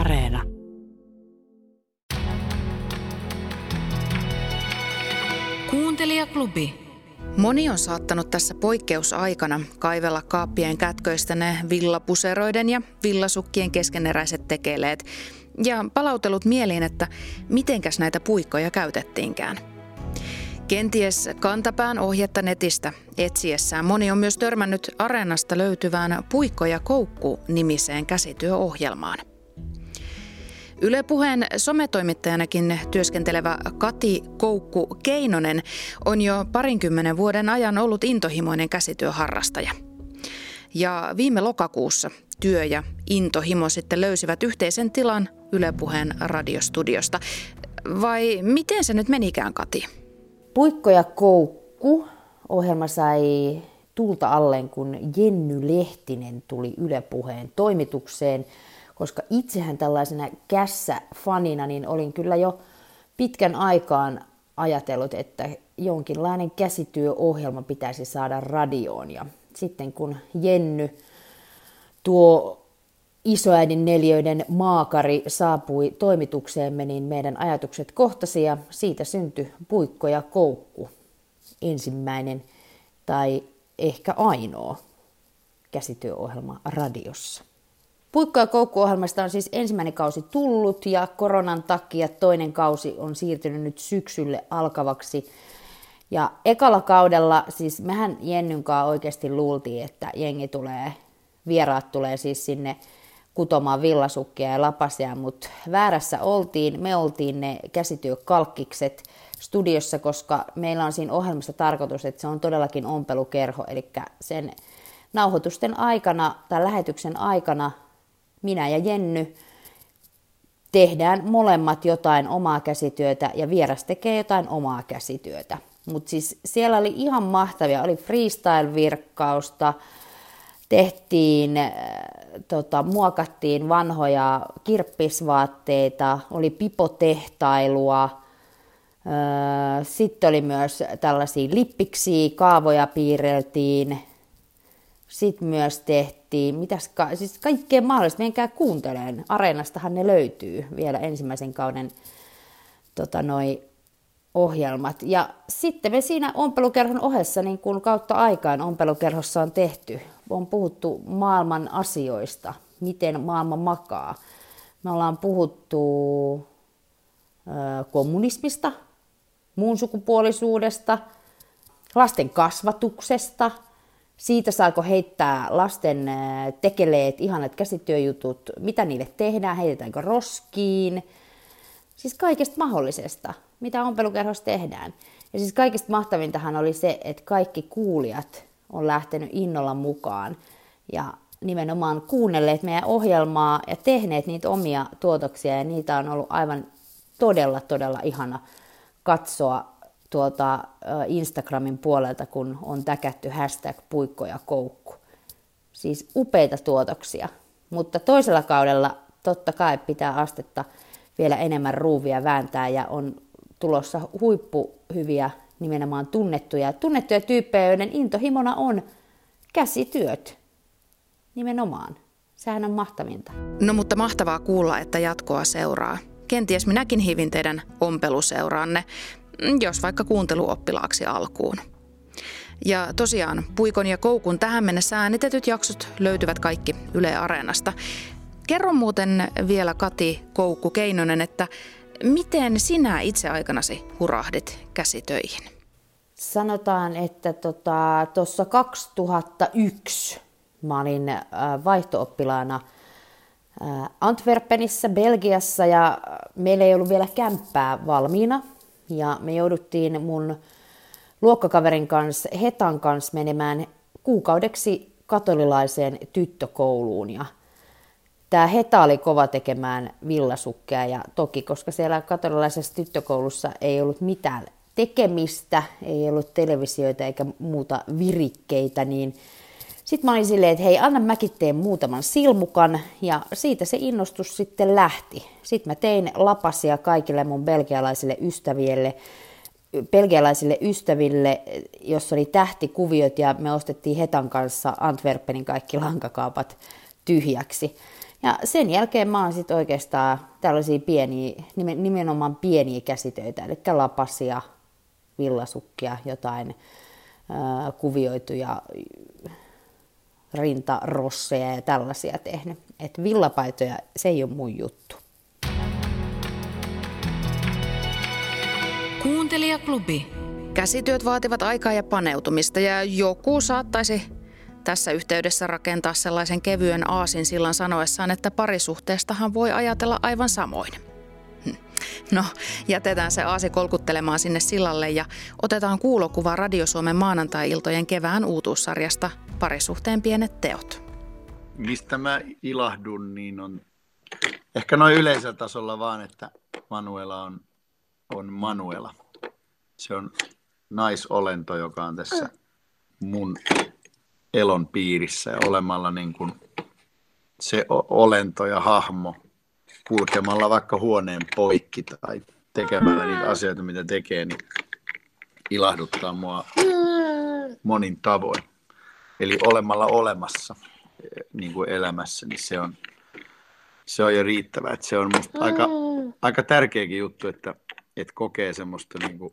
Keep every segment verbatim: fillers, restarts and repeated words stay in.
Areena. Kuuntelijaklubi. Moni on saattanut tässä poikkeusaikana kaivella kaappien kätköistä ne villapuseroiden ja villasukkien keskeneräiset tekeleet ja palautellut mieliin, että mitenkäs näitä puikkoja käytettiinkään. Kenties kantapään ohjetta netistä etsiessään moni on myös törmännyt Areenasta löytyvään Puikko ja koukku -nimiseen käsityöohjelmaan. Yle Puheen sometoimittajanakin työskentelevä Kati Koukku-Keinonen on jo parinkymmenen vuoden ajan ollut intohimoinen käsityöharrastaja. Ja viime lokakuussa työ ja intohimo sitten löysivät yhteisen tilan Yle Puheen radiostudiosta. Vai miten se nyt menikään, Kati? Puikko ja koukku -ohjelma sai tulta alleen, kun Jenny Lehtinen tuli Yle Puheen toimitukseen. Koska itsehän tällaisena kässäfanina niin olin kyllä jo pitkän aikaan ajatellut, että jonkinlainen käsityöohjelma pitäisi saada radioon. Ja sitten kun Jenny, tuo isoäidin neljöiden maakari, saapui toimitukseemme, niin meidän ajatukset kohtasi ja siitä syntyi Puikko ja koukku. Ensimmäinen tai ehkä ainoa käsityöohjelma radiossa. Puikko ja koukku -ohjelmasta on siis ensimmäinen kausi tullut ja koronan takia toinen kausi on siirtynyt nyt syksylle alkavaksi. Ja ekalla kaudella, siis mehän Jennyn kanssa oikeasti luultiin, että jengi tulee, vieraat tulee siis sinne kutomaan villasukkia ja lapasia, mutta väärässä oltiin, me oltiin ne käsityökalkkikset studiossa, koska meillä on siinä ohjelmassa tarkoitus, että se on todellakin ompelukerho, eli sen nauhoitusten aikana tai lähetyksen aikana minä ja Jenny tehdään molemmat jotain omaa käsityötä ja vieras tekee jotain omaa käsityötä. Mutta siis siellä oli ihan mahtavia, oli freestyle-virkkausta, tehtiin, tota, muokattiin vanhoja kirppisvaatteita, oli pipotehtailua, öö, sitten oli myös tällaisia lippiksiä, kaavoja piirreltiin. Sitten myös tehtiin, mitäs ka- siis kaikkea mahdollista, menkää kuuntelemaan. Areenastahan ne löytyy vielä ensimmäisen kauden tota, noi ohjelmat. Ja sitten me siinä ompelukerhon ohessa, niin kuin kautta aikaan ompelukerhossa on tehty, on puhuttu maailman asioista, miten maailma makaa. Me ollaan puhuttu ö, kommunismista, muun sukupuolisuudesta, lasten kasvatuksesta. Siitä saako heittää lasten tekeleet, ihanat käsityöjutut, mitä niille tehdään, heitetäänkö roskiin. Siis kaikesta mahdollisesta, mitä ompelukerhossa tehdään. Ja siis kaikista mahtavintahan oli se, että kaikki kuulijat on lähtenyt innolla mukaan ja nimenomaan kuunnelleet meidän ohjelmaa ja tehneet niitä omia tuotoksia. Ja niitä on ollut aivan todella, todella ihana katsoa tuolta Instagramin puolelta, kun on täkätty hashtag Puikko ja koukku. Siis upeita tuotoksia, mutta toisella kaudella totta kai pitää astetta vielä enemmän ruuvia vääntää ja on tulossa huippuhyviä, nimenomaan tunnettuja, tunnettuja tyyppejä, joiden intohimona on käsityöt nimenomaan. Sehän on mahtavinta. No mutta mahtavaa kuulla, että jatkoa seuraa. Kenties minäkin hivin teidän ompeluseuraanne, jos vaikka kuunteluoppilaaksi alkuun. Ja tosiaan Puikon ja koukun tähän mennessä äänitetyt jaksot löytyvät kaikki Yle Areenasta. Kerro muuten vielä, Kati Koukku-Keinonen, että miten sinä itse aikanasi hurahdit käsitöihin? Sanotaan, että tuossa tota, kaksituhattayksi mä olin vaihto-oppilaana Antwerpenissä, Belgiassa, ja meillä ei ollut vielä kämppää valmiina. Ja me jouduttiin mun luokkakaverin kanssa, Hetan kanssa, menemään kuukaudeksi katolilaiseen tyttökouluun. Ja tää Heta oli kova tekemään villasukkeja ja toki, koska siellä katolilaisessa tyttökoulussa ei ollut mitään tekemistä, ei ollut televisioita eikä muuta virikkeitä, niin sitten mä olin silleen, että hei, anna mäkin teen muutaman silmukan, ja siitä se innostus sitten lähti. Sitten mä tein lapasia kaikille mun belgialaisille ystäville, belgialaisille ystäville, jossa oli tähtikuviot, ja me ostettiin Hetan kanssa Antwerpenin kaikki lankakaupat tyhjäksi. Ja sen jälkeen mä oon sitten oikeastaan tällaisia pieniä, nimenomaan pieniä käsitöitä, eli lapasia, villasukkia, jotain ää, kuvioituja rintarosseja ja tällaisia tehnyt. Et villapaitoja, se ei ole mun juttu. Kuuntelijaklubi. Käsityöt vaativat aikaa ja paneutumista ja joku saattaisi tässä yhteydessä rakentaa sellaisen kevyen aasinsillan sanoessaan, että parisuhteestahan voi ajatella aivan samoin. No, jätetään se aasi kolkuttelemaan sinne sillalle ja otetaan kuulokuva Radio Suomen maanantai-iltojen kevään uutuussarjasta Parisuhteen pienet teot. Mistä mä ilahdun, niin on ehkä noin yleisellä tasolla vaan, että Manuela on, on Manuela. Se on naisolento, joka on tässä mun elon piirissä ja olemalla niin kuin se olento ja hahmo, kulkemalla vaikka huoneen poikki tai tekemällä niitä asioita, mitä tekee, niin ilahduttaa mua monin tavoin. Eli olemalla olemassa niin kuin elämässä, niin se on, se on jo riittävää. Että se on musta aika, aika tärkeäkin juttu, että, että kokee semmoista niin kuin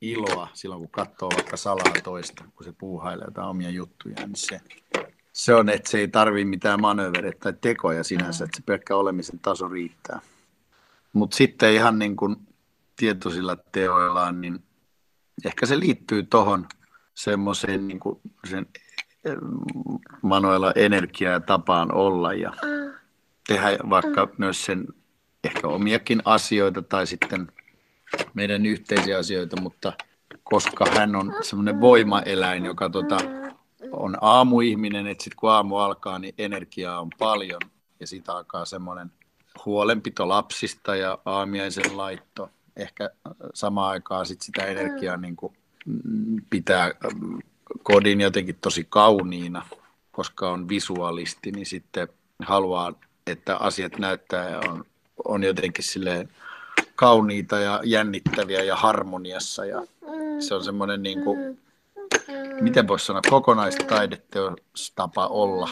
iloa silloin, kun katsoo vaikka salaa toista, kun se puuhailee jotain omia juttuja, niin se, se on, että se ei tarvitse mitään manöövereitä tai tekoja sinänsä, että se pelkkä olemisen taso riittää. Mutta sitten ihan niin kuin tietoisilla teoillaan, niin ehkä se liittyy tuohon semmoiseen niin kuin sen Manuelan energiaa ja tapaan olla ja tehdä vaikka myös sen ehkä omiakin asioita tai sitten meidän yhteisiä asioita, mutta koska hän on semmoinen voimaeläin, joka tota, on aamuihminen, että sitten kun aamu alkaa, niin energiaa on paljon ja siitä alkaa semmoinen huolenpito lapsista ja aamiaisen laitto. Ehkä samaan aikaan sit sitä energiaa niin kuin pitää kodin jotenkin tosi kauniina, koska on visuaalisti, niin sitten haluaa, että asiat näyttää ja on, on jotenkin silleen kauniita ja jännittäviä ja harmoniassa ja se on semmoinen niin kuin, miten voisi sanoa, kokonaistaideteostapa olla.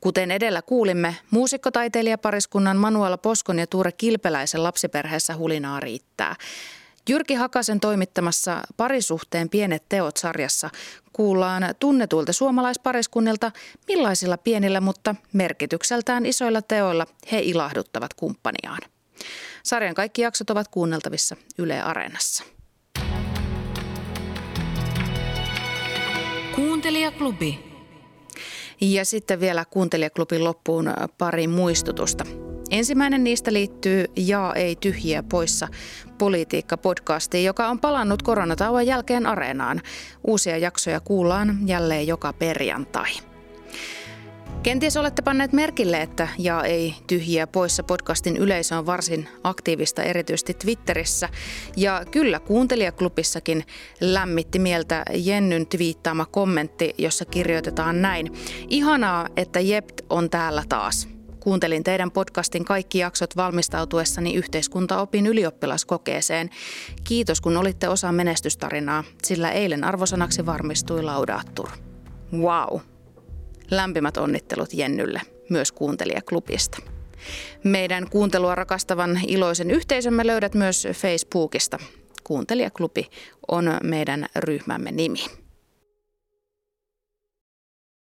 Kuten edellä kuulimme, muusikkotaiteilijapariskunnan Manuela Poskon ja Tuure Kilpeläisen lapsiperheessä hulinaa riittää. Jyrki Hakasen toimittamassa Parisuhteen pienet teot -sarjassa kuullaan tunnetuilta suomalaispariskunnilta, millaisilla pienillä, mutta merkitykseltään isoilla teoilla he ilahduttavat kumppaniaan. Sarjan kaikki jaksot ovat kuunneltavissa Yle Areenassa. Kuuntelijaklubi. Ja sitten vielä Kuuntelijaklubin loppuun pari muistutusta. Ensimmäinen niistä liittyy Jaa ei tyhjiä poissa -politiikka-podcastiin, joka on palannut koronatauon jälkeen Areenaan. Uusia jaksoja kuullaan jälleen joka perjantai. Kenties olette panneet merkille, että Jaa ei tyhjiä poissa -podcastin yleisö on varsin aktiivista, erityisesti Twitterissä. Ja kyllä Kuuntelijaklubissakin lämmitti mieltä Jennyn twiittaama kommentti, jossa kirjoitetaan näin. Ihanaa, että Jept on täällä taas. Kuuntelin teidän podcastin kaikki jaksot valmistautuessani yhteiskuntaopin ylioppilaskokeeseen. Kiitos, kun olitte osa menestystarinaa, sillä eilen arvosanaksi varmistui Laudatur. Wow. Lämpimät onnittelut Jennylle, myös Kuuntelijaklubista. Meidän kuuntelua rakastavan iloisen yhteisömme löydät myös Facebookista. Kuuntelijaklubi on meidän ryhmämme nimi.